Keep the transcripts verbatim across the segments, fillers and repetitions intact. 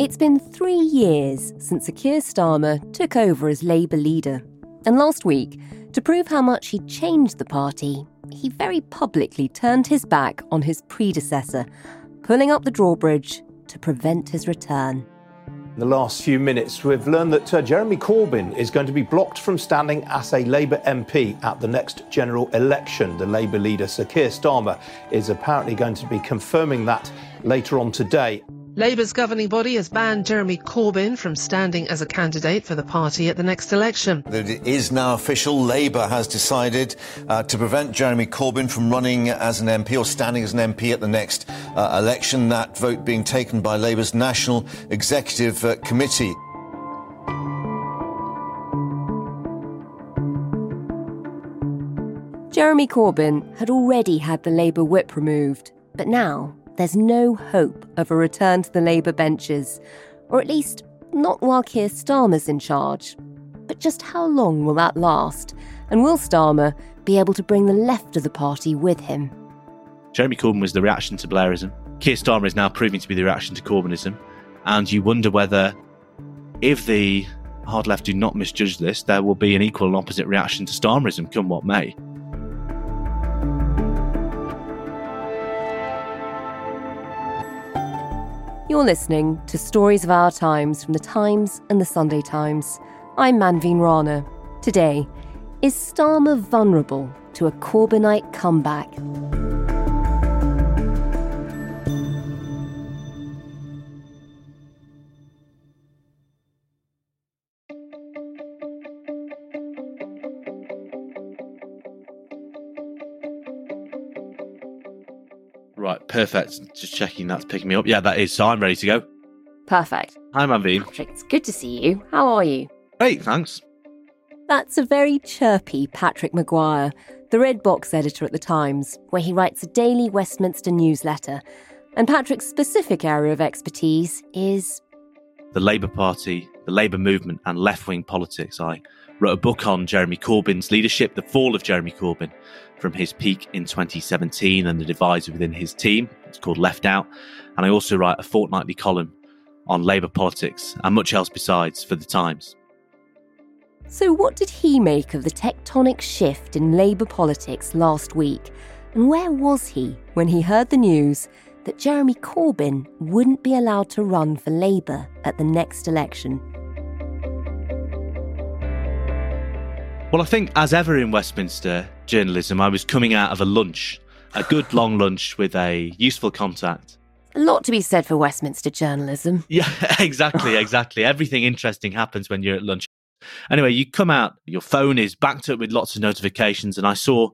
It's been three years since Keir Starmer took over as Labour leader. And last week, to prove how much he'd changed the party, he very publicly turned his back on his predecessor, pulling up the drawbridge to prevent his return. In the last few minutes, we've learned that uh, Jeremy Corbyn is going to be blocked from standing as a Labour M P at the next general election. The Labour leader, Sir Keir Starmer, is apparently going to be confirming that later on today. Labour's governing body has banned Jeremy Corbyn from standing as a candidate for the party at the next election. It is now official. Labour has decided uh, to prevent Jeremy Corbyn from running as an M P or standing as an M P at the next uh, election, that vote being taken by Labour's National Executive uh, Committee. Jeremy Corbyn had already had the Labour whip removed, but now there's no hope of a return to the Labour benches, or at least not while Keir Starmer's in charge. But just how long will that last? And will Starmer be able to bring the left of the party with him? Jeremy Corbyn was the reaction to Blairism. Keir Starmer is now proving to be the reaction to Corbynism. And you wonder whether, if the hard left do not misjudge this, there will be an equal and opposite reaction to Starmerism, come what may. You're listening to Stories of Our Times from The Times and The Sunday Times. I'm Manveen Rana. Today, is Starmer vulnerable to a Corbynite comeback? Right, perfect. Just checking that's picking me up. Yeah, that is. So I'm ready to go. Perfect. Hi, Manveen. Patrick, it's good to see you. How are you? Great, thanks. That's a very chirpy Patrick Maguire, the Red Box editor at The Times, where he writes a daily Westminster newsletter. And Patrick's specific area of expertise is the Labour Party, the Labour movement, and left-wing politics. I wrote a book on Jeremy Corbyn's leadership, the fall of Jeremy Corbyn, from his peak in twenty seventeen and the divides within his team. It's called Left Out. And I also write a fortnightly column on Labour politics and much else besides for The Times. So what did he make of the tectonic shift in Labour politics last week? And where was he when he heard the news that Jeremy Corbyn wouldn't be allowed to run for Labour at the next election? Well, I think, as ever in Westminster journalism, I was coming out of a lunch, a good long lunch with a useful contact. A lot to be said for Westminster journalism. Yeah, exactly, exactly. Everything interesting happens when you're at lunch. Anyway, you come out, your phone is backed up with lots of notifications, and I saw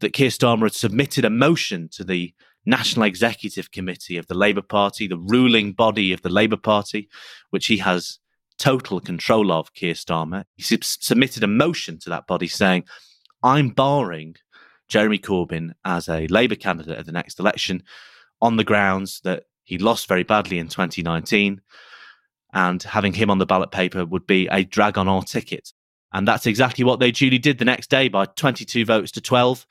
that Keir Starmer had submitted a motion to the National Executive Committee of the Labour Party, the ruling body of the Labour Party, which he has total control of, Keir Starmer. He sub- submitted a motion to that body saying, I'm barring Jeremy Corbyn as a Labour candidate at the next election on the grounds that he lost very badly in twenty nineteen, and having him on the ballot paper would be a drag on our ticket. And that's exactly what they duly did the next day by twenty-two votes to twelve.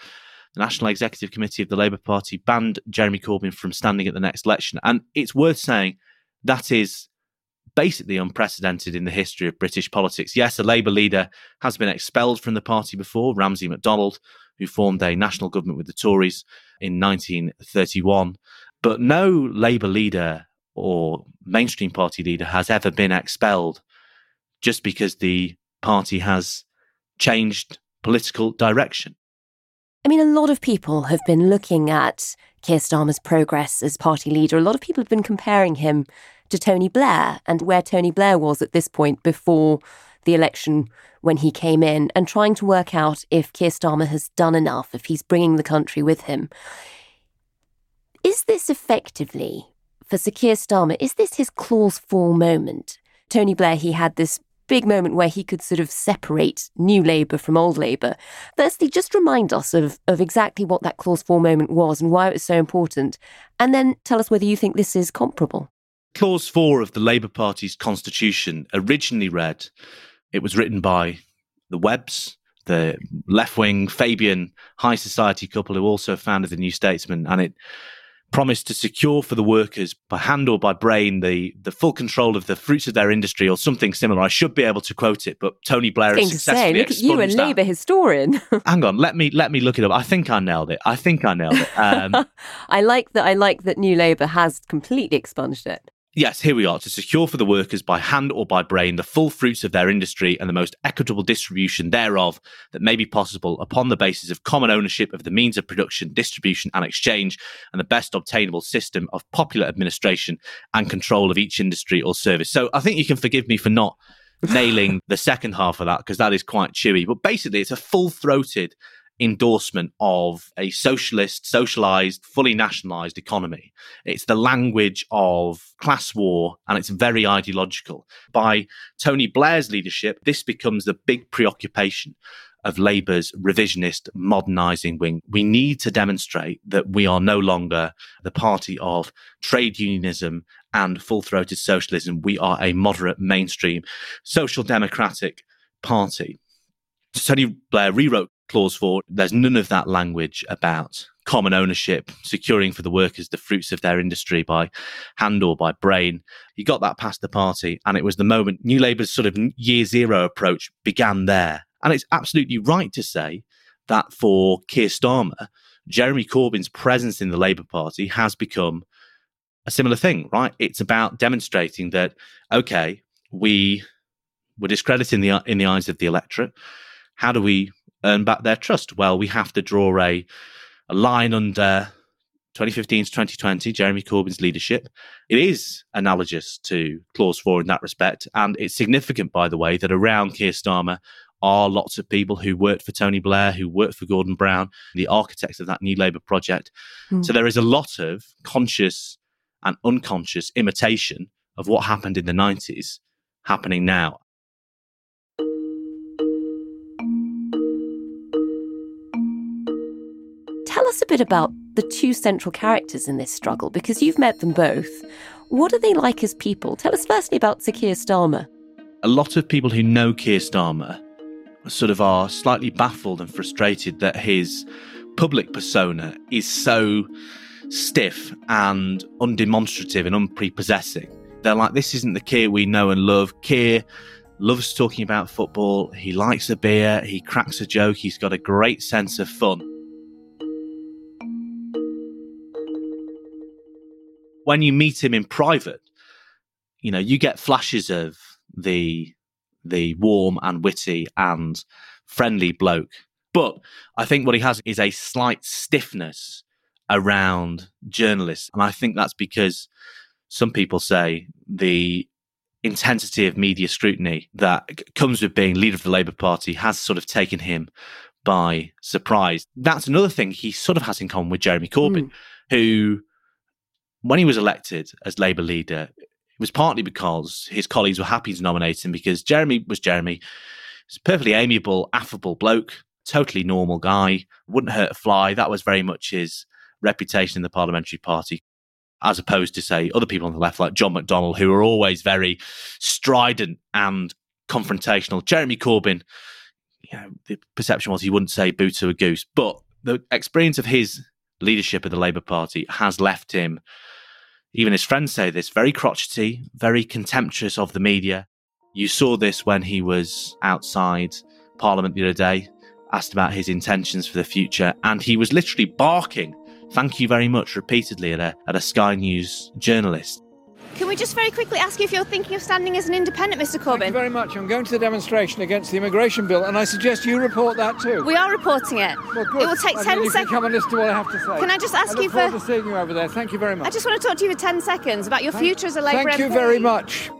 The National Executive Committee of the Labour Party banned Jeremy Corbyn from standing at the next election. And it's worth saying that is basically unprecedented in the history of British politics. Yes, a Labour leader has been expelled from the party before, Ramsay MacDonald, who formed a national government with the Tories in nineteen thirty-one. But no Labour leader or mainstream party leader has ever been expelled just because the party has changed political direction. I mean, a lot of people have been looking at Keir Starmer's progress as party leader. A lot of people have been comparing him to Tony Blair and where Tony Blair was at this point before the election when he came in, and trying to work out if Keir Starmer has done enough, if he's bringing the country with him. Is this effectively, for Sir Keir Starmer, is this his clause four moment? Tony Blair, he had this big moment where he could sort of separate new Labour from old Labour. Firstly, just remind us of, of exactly what that clause four moment was and why it was so important. And then tell us whether you think this is comparable. Clause four of the Labour Party's constitution originally read, it was written by the Webbs, the left-wing Fabian high society couple who also founded the New Statesman, and it promised to secure for the workers by hand or by brain the, the full control of the fruits of their industry or something similar. I should be able to quote it, but Tony Blair has successfully expunged that. Look at you, a Labour historian. Hang on, let me let me look it up. I think I nailed it. I think I nailed it. Um, I like that. I like that New Labour has completely expunged it. Yes, here we are, to secure for the workers by hand or by brain the full fruits of their industry and the most equitable distribution thereof that may be possible upon the basis of common ownership of the means of production, distribution and exchange, and the best obtainable system of popular administration and control of each industry or service. So I think you can forgive me for not nailing the second half of that, because that is quite chewy. But basically, it's a full-throated endorsement of a socialist, socialised, fully nationalised economy. It's the language of class war, and it's very ideological. By Tony Blair's leadership, this becomes the big preoccupation of Labour's revisionist, modernising wing. We need to demonstrate that we are no longer the party of trade unionism and full-throated socialism. We are a moderate, mainstream, social democratic party. Tony Blair rewrote Clause four, there's none of that language about common ownership, securing for the workers the fruits of their industry by hand or by brain. You got that past the party, and it was the moment New Labour's sort of year zero approach began there. And it's absolutely right to say that for Keir Starmer, Jeremy Corbyn's presence in the Labour Party has become a similar thing, right? It's about demonstrating that, okay, we were discredited in the, in the eyes of the electorate. How do we earn back their trust? Well, we have to draw a, a line under twenty fifteen to twenty twenty, Jeremy Corbyn's leadership. It is analogous to Clause four in that respect. And it's significant, by the way, that around Keir Starmer are lots of people who worked for Tony Blair, who worked for Gordon Brown, the architects of that New Labour project. Mm. So there is a lot of conscious and unconscious imitation of what happened in the nineties happening now. Tell us a bit about the two central characters in this struggle, because you've met them both. What are they like as people? Tell us firstly about Sir Keir Starmer. A lot of people who know Keir Starmer sort of are slightly baffled and frustrated that his public persona is so stiff and undemonstrative and unprepossessing. They're like, this isn't the Keir we know and love. Keir loves talking about football. He likes a beer. He cracks a joke. He's got a great sense of fun. When you meet him in private, you know, you get flashes of the the warm and witty and friendly bloke. But I think what he has is a slight stiffness around journalists. And I think that's because some people say the intensity of media scrutiny that comes with being leader of the Labour Party has sort of taken him by surprise. That's another thing he sort of has in common with Jeremy Corbyn, mm. who... When he was elected as Labour leader, it was partly because his colleagues were happy to nominate him, because Jeremy was Jeremy. He's a perfectly amiable, affable bloke, totally normal guy, wouldn't hurt a fly. That was very much his reputation in the parliamentary party, as opposed to, say, other people on the left like John McDonnell, who are always very strident and confrontational. Jeremy Corbyn, you know, the perception was he wouldn't say boo to a goose, but the experience of his leadership of the Labour Party has left him, even his friends say this, very crotchety, very contemptuous of the media. You saw this when he was outside Parliament the other day, asked about his intentions for the future, and he was literally barking, thank you very much, repeatedly at a, at a Sky News journalist. Can we just very quickly ask you if you're thinking of standing as an independent, Mr Corbyn? Thank you very much. I'm going to the demonstration against the immigration bill, and I suggest you report that too. We are reporting it. Well, good. It will take ten seconds. Come and listen to what I have to say. Can I just ask I you for... I look forward to seeing you over there. Thank you very much. I just want to talk to you for ten seconds about your Thank... future as a Labour Thank M P. You very much.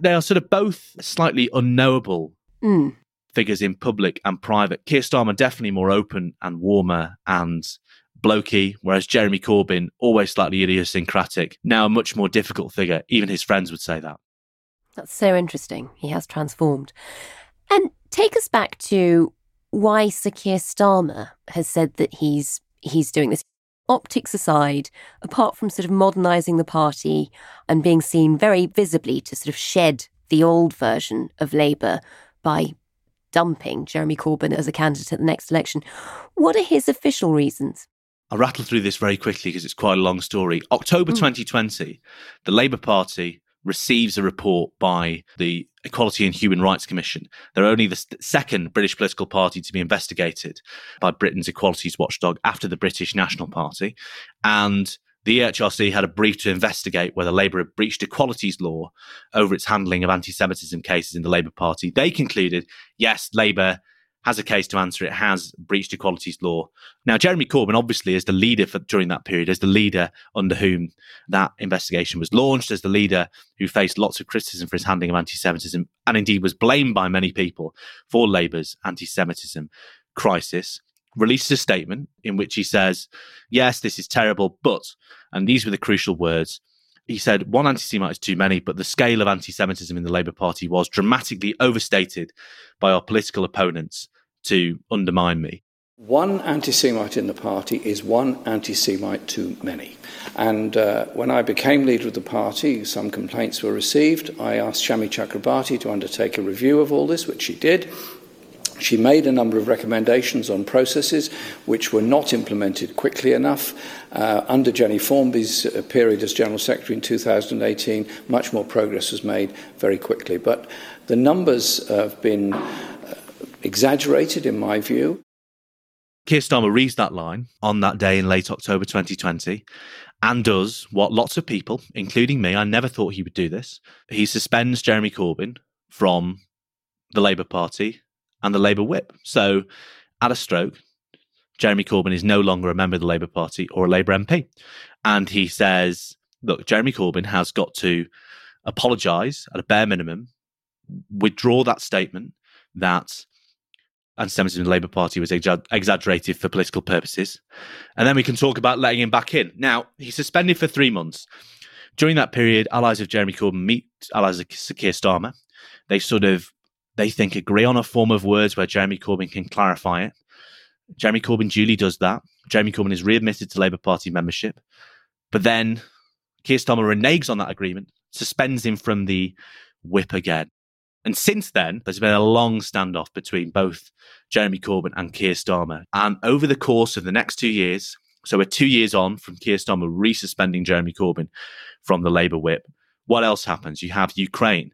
They are sort of both slightly unknowable mm. figures in public and private. Keir Starmer definitely more open and warmer and blokey, whereas Jeremy Corbyn, always slightly idiosyncratic, now a much more difficult figure. Even his friends would say that. That's so interesting. He has transformed. And take us back to why Sir Keir Starmer has said that he's he's doing this. Optics aside, apart from sort of modernising the party and being seen very visibly to sort of shed the old version of Labour by dumping Jeremy Corbyn as a candidate at the next election. What are his official reasons? I'll rattle through this very quickly because it's quite a long story. October mm. twenty twenty, the Labour Party receives a report by the Equality and Human Rights Commission. They're only the second British political party to be investigated by Britain's equalities watchdog after the British National Party. And the E H R C had a brief to investigate whether Labour had breached equalities law over its handling of anti-Semitism cases in the Labour Party. They concluded, yes, Labour has a case to answer. It has breached equalities law. Now, Jeremy Corbyn, obviously, as the leader for, during that period, as the leader under whom that investigation was launched, as the leader who faced lots of criticism for his handling of anti-Semitism, and indeed was blamed by many people for Labour's anti-Semitism crisis, released a statement in which he says, yes, this is terrible, but, and these were the crucial words, he said, one anti-Semite is too many, but the scale of anti-Semitism in the Labour Party was dramatically overstated by our political opponents to undermine me. One anti-Semite in the party is one anti-Semite too many. And uh, when I became leader of the party, some complaints were received. I asked Shami Chakrabarti to undertake a review of all this, which she did. She made a number of recommendations on processes which were not implemented quickly enough. Uh, under Jenny Formby's period as General Secretary in two thousand eighteen, much more progress was made very quickly. But the numbers have been uh, exaggerated, in my view. Keir Starmer reads that line on that day in late October twenty twenty and does what lots of people, including me, I never thought he would do this. He suspends Jeremy Corbyn from the Labour Party and the Labour whip. So, at a stroke, Jeremy Corbyn is no longer a member of the Labour Party or a Labour M P. And he says, look, Jeremy Corbyn has got to apologise at a bare minimum, withdraw that statement that anti-Semitism in the Labour Party was exa- exaggerated for political purposes. And then we can talk about letting him back in. Now, he's suspended for three months. During that period, allies of Jeremy Corbyn meet allies of Keir Starmer. They sort of They think agree on a form of words where Jeremy Corbyn can clarify it. Jeremy Corbyn duly does that. Jeremy Corbyn is readmitted to Labour Party membership. But then Keir Starmer reneges on that agreement, suspends him from the whip again. And since then, there's been a long standoff between both Jeremy Corbyn and Keir Starmer. And over the course of the next two years, so we're two years on from Keir Starmer resuspending Jeremy Corbyn from the Labour whip. What else happens? You have Ukraine.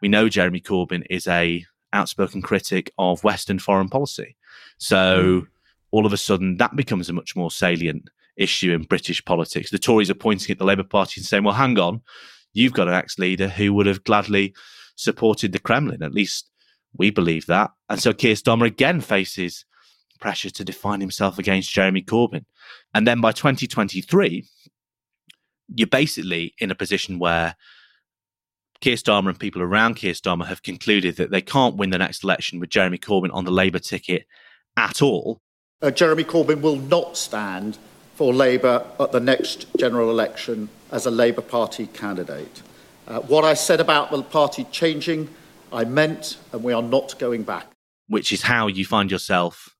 We know Jeremy Corbyn is a outspoken critic of Western foreign policy. So all of a sudden, that becomes a much more salient issue in British politics. The Tories are pointing at the Labour Party and saying, well, hang on, you've got an ex-leader who would have gladly supported the Kremlin. At least we believe that. And so Keir Starmer again faces pressure to define himself against Jeremy Corbyn. And then by twenty twenty-three, you're basically in a position where Keir Starmer and people around Keir Starmer have concluded that they can't win the next election with Jeremy Corbyn on the Labour ticket at all. Uh, Jeremy Corbyn will not stand for Labour at the next general election as a Labour Party candidate. Uh, what I said about the party changing, I meant, and we are not going back. Which is how you find yourself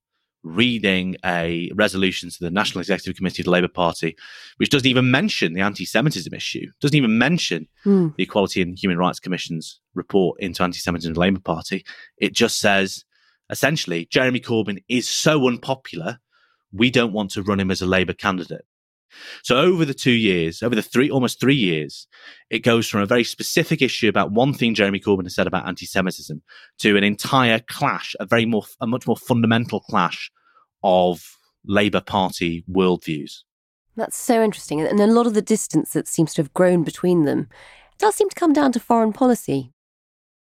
reading a resolution to the National Executive Committee of the Labour Party, which doesn't even mention the anti-Semitism issue, doesn't even mention mm. the Equality and Human Rights Commission's report into anti-Semitism in the Labour Party. It just says, essentially, Jeremy Corbyn is so unpopular, we don't want to run him as a Labour candidate. So over the two years, over the three, almost three years, it goes from a very specific issue about one thing Jeremy Corbyn has said about anti-Semitism to an entire clash, a very more, a much more fundamental clash of Labour Party worldviews. That's so interesting. And a lot of the distance that seems to have grown between them does seem to come down to foreign policy.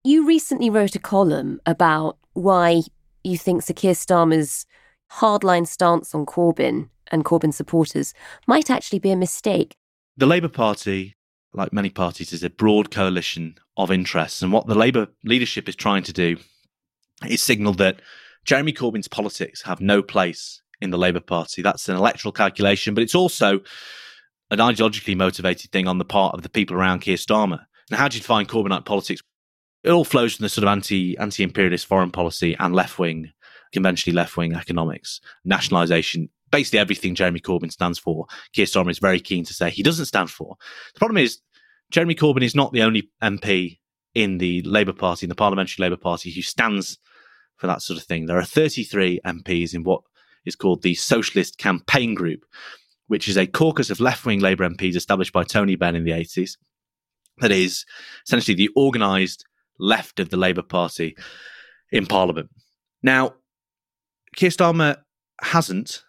You recently wrote a column about why you think Sir Keir Starmer's hardline stance on Corbyn and Corbyn supporters might actually be a mistake. The Labour Party, like many parties, is a broad coalition of interests. And what the Labour leadership is trying to do is signal that Jeremy Corbyn's politics have no place in the Labour Party. That's an electoral calculation, but it's also an ideologically motivated thing on the part of the people around Keir Starmer. Now, how do you define Corbynite politics? It all flows from the sort of anti, anti-imperialist foreign policy and left-wing, conventionally left-wing economics, nationalisation. Basically everything Jeremy Corbyn stands for, Keir Starmer is very keen to say he doesn't stand for. The problem is Jeremy Corbyn is not the only M P in the Labour Party, in the Parliamentary Labour Party, who stands for that sort of thing. There are thirty-three M Ps in what is called the Socialist Campaign Group, which is a caucus of left-wing Labour M Ps established by Tony Benn in the eighties. That is essentially the organised left of the Labour Party in Parliament. Now, Keir Starmer hasn't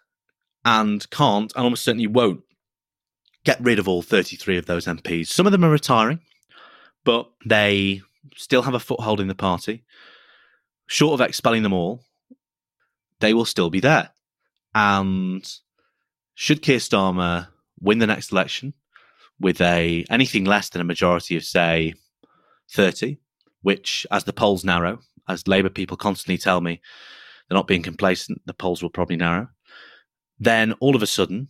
and can't and almost certainly won't get rid of all thirty-three of those M Ps. Some of them are retiring, but they still have a foothold in the party. Short of expelling them all, they will still be there. And should Keir Starmer win the next election with a anything less than a majority of, say, thirty, which, as the polls narrow, as Labour people constantly tell me, they're not being complacent, the polls will probably narrow, then all of a sudden,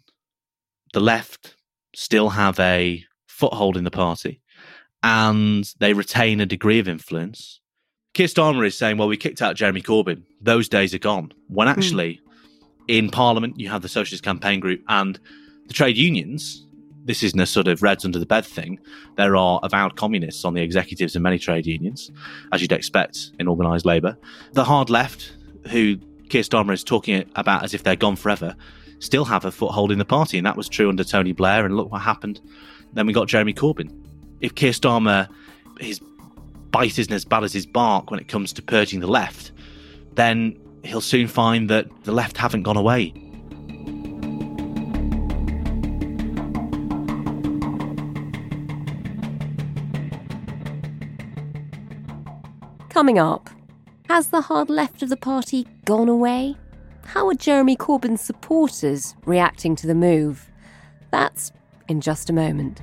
the left still have a foothold in the party and they retain a degree of influence. Keir Starmer is saying, well, we kicked out Jeremy Corbyn. Those days are gone. When actually, mm. in Parliament, you have the Socialist Campaign Group and the trade unions. This isn't a sort of Reds under the bed thing. There are avowed communists on the executives of many trade unions, as you'd expect in organised labour. The hard left, who Keir Starmer is talking about as if they're gone forever, still have a foothold in the party. And that was true under Tony Blair. And look what happened. Then we got Jeremy Corbyn. If Keir Starmer, his bite isn't as bad as his bark when it comes to purging the left, then he'll soon find that the left haven't gone away. Coming up, has the hard left of the party gone away? How are Jeremy Corbyn's supporters reacting to the move? That's in just a moment.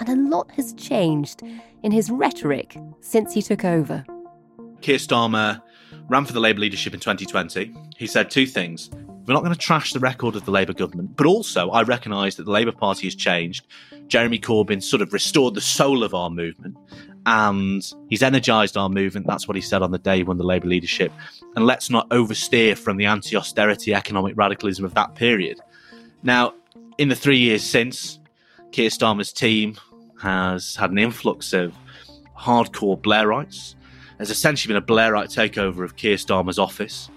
And a lot has changed in his rhetoric since he took over. Keir Starmer ran for the Labour leadership in twenty twenty. He said two things. We're not going to trash the record of the Labour government, but also I recognise that the Labour Party has changed. Jeremy Corbyn sort of restored the soul of our movement and he's energised our movement. That's what he said on the day he won the Labour leadership. And let's not oversteer from the anti-austerity economic radicalism of that period. Now, in the three years since, Keir Starmer's team has had an influx of hardcore Blairites. There's essentially been a Blairite takeover of Keir Starmer's office.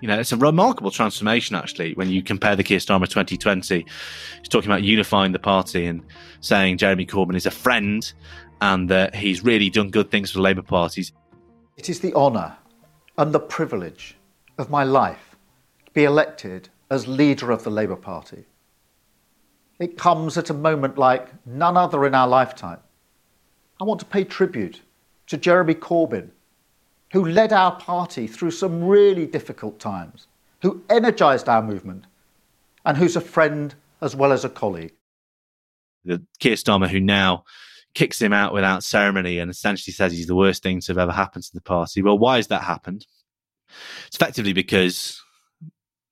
You know, it's a remarkable transformation, actually, when you compare the Keir Starmer twenty twenty. He's talking about unifying the party and saying Jeremy Corbyn is a friend and that he's really done good things for the Labour parties. It is the honour and the privilege of my life to be elected as leader of the Labour Party. It comes at a moment like none other in our lifetime. I want to pay tribute to Jeremy Corbyn, who led our party through some really difficult times, who energised our movement, and who's a friend as well as a colleague. The Keir Starmer who now kicks him out without ceremony and essentially says he's the worst thing to have ever happened to the party. Well, why has that happened? It's effectively because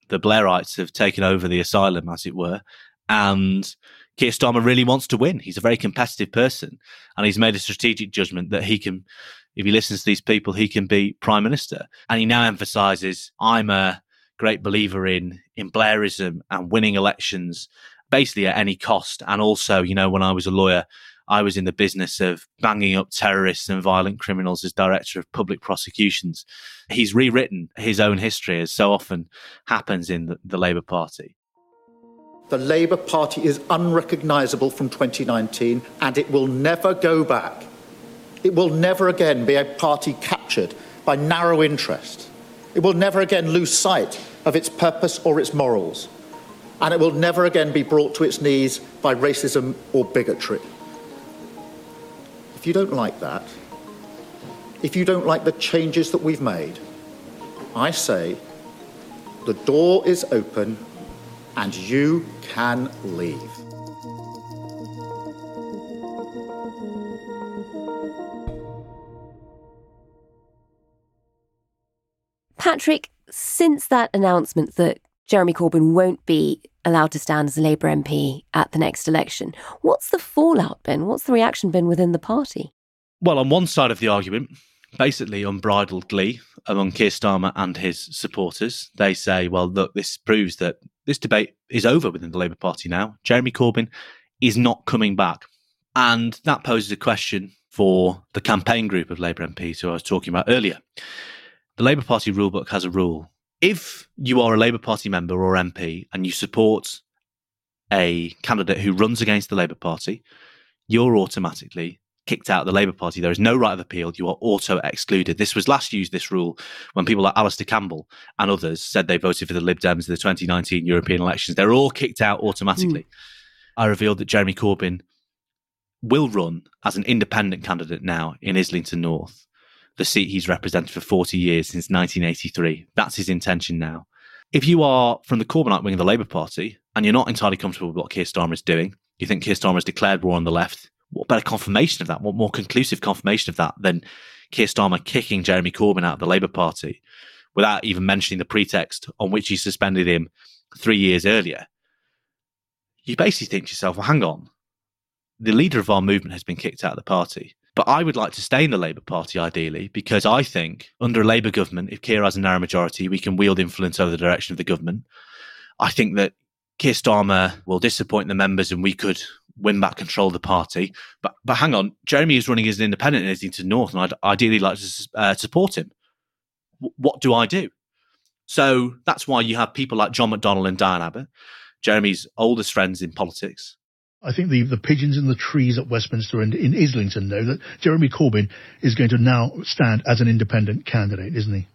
the Blairites have taken over the asylum, as it were, and Keir Starmer really wants to win. He's a very competitive person and he's made a strategic judgment that he can, if he listens to these people, he can be Prime Minister. And he now emphasises, I'm a great believer in, in Blairism and winning elections basically at any cost. And also, you know, when I was a lawyer, I was in the business of banging up terrorists and violent criminals as director of public prosecutions. He's rewritten his own history, as so often happens in the, the Labour Party. The Labour Party is unrecognisable from twenty nineteen and it will never go back. It will never again be a party captured by narrow interest. It will never again lose sight of its purpose or its morals. and it will never again be brought to its knees by racism or bigotry. If you don't like that, if you don't like the changes that we've made, I say the door is open and you can leave. Patrick, since that announcement that Jeremy Corbyn won't be allowed to stand as a Labour M P at the next election, what's the fallout been? What's the reaction been within the party? Well, on one side of the argument, basically unbridled glee among Keir Starmer and his supporters. They say, well, look, this proves that this debate is over within the Labour Party now. Jeremy Corbyn is not coming back. And that poses a question for the campaign group of Labour M Ps who I was talking about earlier. The Labour Party rulebook has a rule. If you are a Labour Party member or M P and you support a candidate who runs against the Labour Party, you're automatically kicked out of the Labour Party. There is no right of appeal. You are auto-excluded. This was last used, this rule, when people like Alastair Campbell and others said they voted for the Lib Dems in the twenty nineteen European elections. They're all kicked out automatically. Mm. I revealed that Jeremy Corbyn will run as an independent candidate now in Islington North, the seat he's represented for forty years, since nineteen eighty-three. That's his intention now. If you are from the Corbynite wing of the Labour Party and you're not entirely comfortable with what Keir Starmer is doing, you think Keir Starmer has declared war on the left, what better confirmation of that, what more conclusive confirmation of that than Keir Starmer kicking Jeremy Corbyn out of the Labour Party without even mentioning the pretext on which he suspended him three years earlier? You basically think to yourself, well, hang on, the leader of our movement has been kicked out of the party. But I would like to stay in the Labour Party, ideally, because I think under a Labour government, if Keir has a narrow majority, we can wield influence over the direction of the government. I think that Keir Starmer will disappoint the members and we could win back control of the party. But but hang on, Jeremy is running as an independent in Islington North, and I'd ideally like to uh, support him. W- what do I do? So that's why you have people like John McDonnell and Diane Abbott, Jeremy's oldest friends in politics. I think the, the pigeons in the trees at Westminster and in Islington know that Jeremy Corbyn is going to now stand as an independent candidate, isn't he?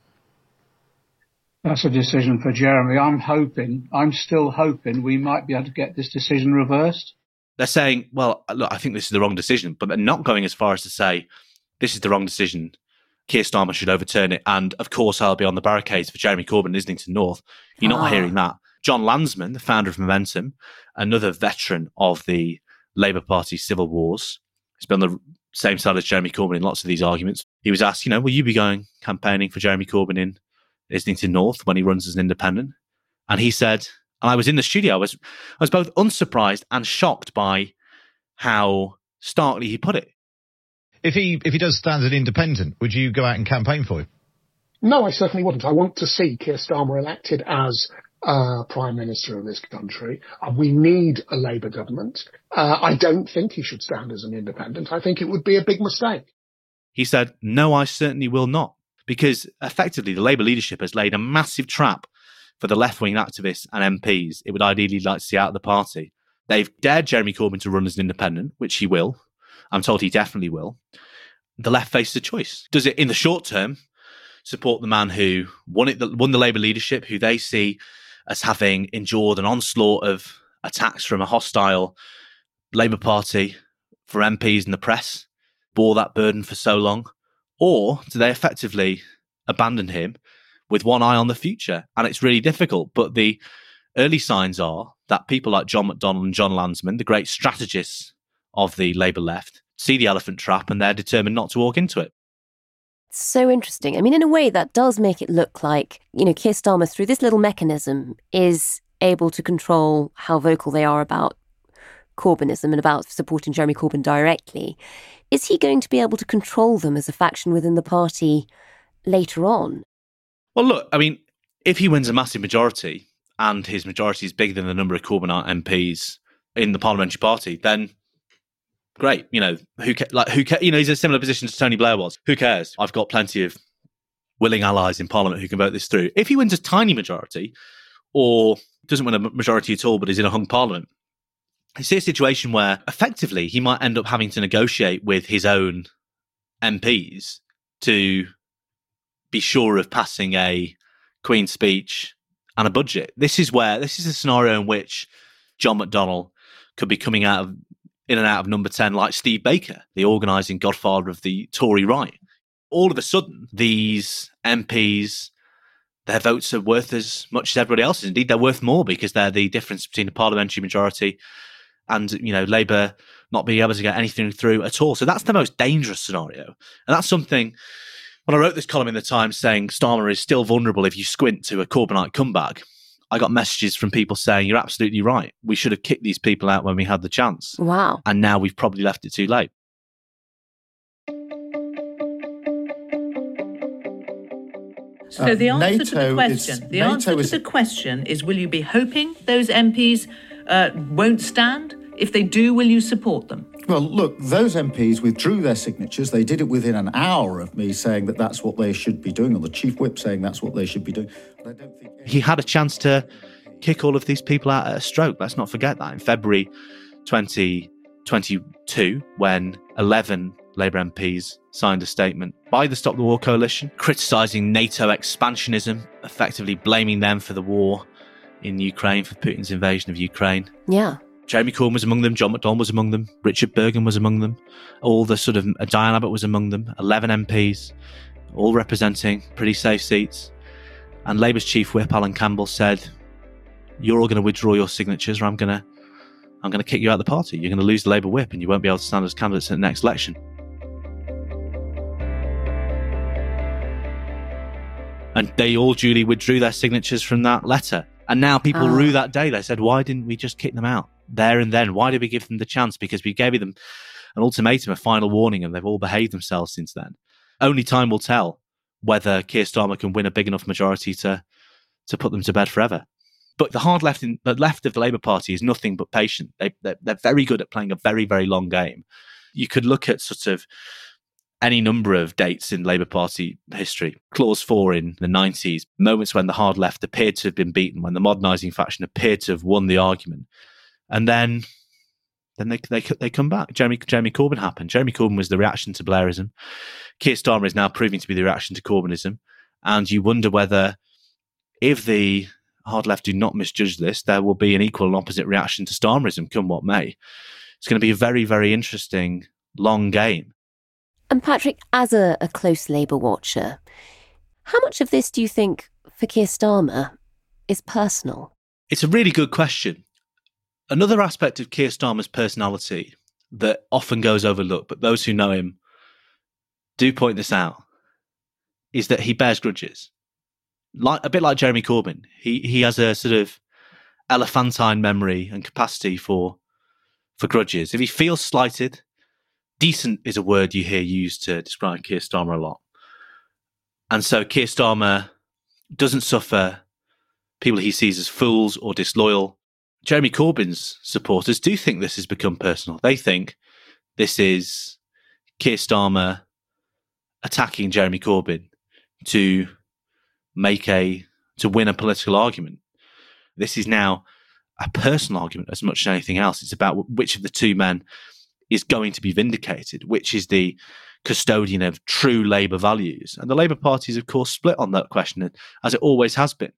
That's a decision for Jeremy. I'm hoping, I'm still hoping we might be able to get this decision reversed. They're saying, well, look, I think this is the wrong decision, but they're not going as far as to say, this is the wrong decision, Keir Starmer should overturn it, and of course I'll be on the barricades for Jeremy Corbyn in Islington North. You're not ah. hearing that. John Lansman, the founder of Momentum, another veteran of the Labour Party civil wars, has been on the same side as Jeremy Corbyn in lots of these arguments. He was asked, you know, will you be going campaigning for Jeremy Corbyn in Islington North when he runs as an independent? And he said, and I was in the studio, I was, I was both unsurprised and shocked by how starkly he put it. If he, if he does stand as an independent, would you go out and campaign for him? No, I certainly wouldn't. I want to see Keir Starmer elected as Uh, Prime Minister of this country. Uh, we need a Labour government. Uh, I don't think he should stand as an independent. I think it would be a big mistake. He said, no, I certainly will not, because effectively the Labour leadership has laid a massive trap for the left-wing activists and M Ps it would ideally like to see out of the party. They've dared Jeremy Corbyn to run as an independent, which he will. I'm told he definitely will. The left faces a choice. Does it, in the short term, support the man who won it, won the Labour leadership, who they see as having endured an onslaught of attacks from a hostile Labour Party for M Ps and the press, bore that burden for so long? Or do they effectively abandon him with one eye on the future? And it's really difficult, but the early signs are that people like John McDonnell and John Lansman, the great strategists of the Labour left, see the elephant trap and they're determined not to walk into it. So interesting. I mean, in a way, that does make it look like, you know, Keir Starmer, through this little mechanism, is able to control how vocal they are about Corbynism and about supporting Jeremy Corbyn directly. Is he going to be able to control them as a faction within the party later on? Well, look, I mean, if he wins a massive majority and his majority is bigger than the number of Corbynite M Ps in the parliamentary party, then great, you know, who ca- like who ca- you know, he's in a similar position to Tony Blair was. Who cares? I've got plenty of willing allies in Parliament who can vote this through. If he wins a tiny majority or doesn't win a majority at all but is in a hung Parliament, you see a situation where effectively he might end up having to negotiate with his own M Ps to be sure of passing a Queen's speech and a budget. This is where, this is a scenario in which John McDonnell could be coming out of, in and out of number ten, like Steve Baker, the organising godfather of the Tory right. All of a sudden, these M Ps, their votes are worth as much as everybody else's. Indeed, they're worth more because they're the difference between the parliamentary majority and, you know, Labour not being able to get anything through at all. So that's the most dangerous scenario. And that's something, when I wrote this column in The Times saying Starmer is still vulnerable if you squint to a Corbynite comeback, I got messages from people saying, you're absolutely right. We should have kicked these people out when we had the chance. Wow. And now we've probably left it too late. So the answer NATO to the question, is, the NATO answer to is... the question is: will you be hoping those M Ps uh, won't stand? If they do, will you support them? Well, look, those M Ps withdrew their signatures. They did it within an hour of me saying that that's what they should be doing, or the chief whip saying that's what they should be doing. And I don't think he had a chance to kick all of these people out at a stroke. Let's not forget that in February twenty twenty-two, when eleven Labour M Ps signed a statement by the Stop the War Coalition, criticising NATO expansionism, effectively blaming them for the war in Ukraine, for Putin's invasion of Ukraine. Yeah. Jeremy Corbyn was among them, John McDonnell was among them, Richard Burgon was among them, all the sort of, uh, Diane Abbott was among them, eleven M Ps, all representing pretty safe seats. And Labour's chief whip, Alan Campbell, said, you're all going to withdraw your signatures or I'm going to I'm going to kick you out of the party. You're going to lose the Labour whip and you won't be able to stand as candidates in the next election. And they all duly withdrew their signatures from that letter. And now people oh. rue that day. They said, why didn't we just kick them out there and then? Why did we give them the chance? Because we gave them an ultimatum, a final warning, and they've all behaved themselves since then. Only time will tell whether Keir Starmer can win a big enough majority to, to put them to bed forever. But the hard left, in, the left of the Labour Party is nothing but patient. They, they're, they're very good at playing a very, very long game. You could look at sort of any number of dates in Labour Party history. Clause four in the nineties, moments when the hard left appeared to have been beaten, when the modernising faction appeared to have won the argument. And then then they they they come back. Jeremy, Jeremy Corbyn happened. Jeremy Corbyn was the reaction to Blairism. Keir Starmer is now proving to be the reaction to Corbynism. And you wonder whether, if the hard left do not misjudge this, there will be an equal and opposite reaction to Starmerism, come what may. It's going to be a very, very interesting, long game. And Patrick, as a, a close Labour watcher, how much of this do you think for Keir Starmer is personal? It's a really good question. Another aspect of Keir Starmer's personality that often goes overlooked, but those who know him do point this out, is that he bears grudges. Like, a bit like Jeremy Corbyn, he he has a sort of elephantine memory and capacity for for grudges. If he feels slighted, decent is a word you hear used to describe Keir Starmer a lot. And so Keir Starmer doesn't suffer people he sees as fools or disloyal. Jeremy Corbyn's supporters do think this has become personal. They think this is Keir Starmer attacking Jeremy Corbyn to make a, to win a political argument. This is now a personal argument as much as anything else. It's about which of the two men is going to be vindicated, which is the custodian of true Labour values. And the Labour Party is, of course, split on that question, as it always has been.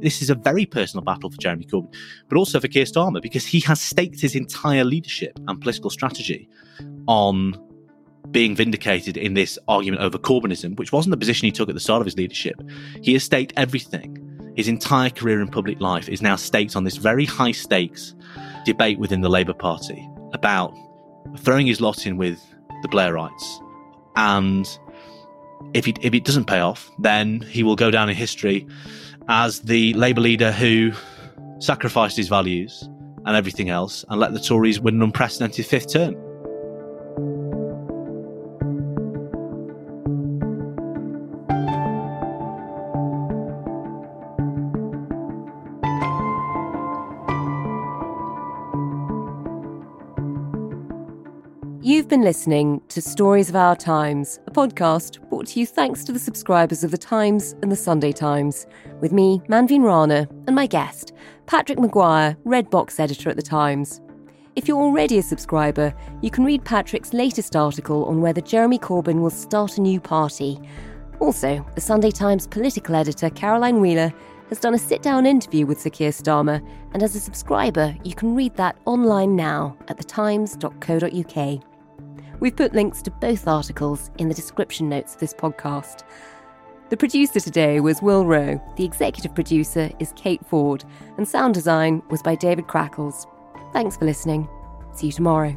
This is a very personal battle for Jeremy Corbyn, but also for Keir Starmer, because he has staked his entire leadership and political strategy on being vindicated in this argument over Corbynism, which wasn't the position he took at the start of his leadership. He has staked everything. His entire career in public life is now staked on this very high-stakes debate within the Labour Party about throwing his lot in with the Blairites. And if he, if it doesn't pay off, then he will go down in history as the Labour leader who sacrificed his values and everything else and let the Tories win an unprecedented fifth term. You've been listening to Stories of Our Times, a podcast brought to you thanks to the subscribers of The Times and The Sunday Times, with me, Manveen Rana, and my guest, Patrick Maguire, Red Box editor at The Times. If you're already a subscriber, you can read Patrick's latest article on whether Jeremy Corbyn will start a new party. Also, The Sunday Times political editor Caroline Wheeler has done a sit-down interview with Sir Keir Starmer, and as a subscriber, you can read that online now at the times dot co dot u k. We've put links to both articles in the description notes of this podcast. The producer today was Will Rowe, the executive producer is Kate Ford, and sound design was by David Crackles. Thanks for listening. See you tomorrow.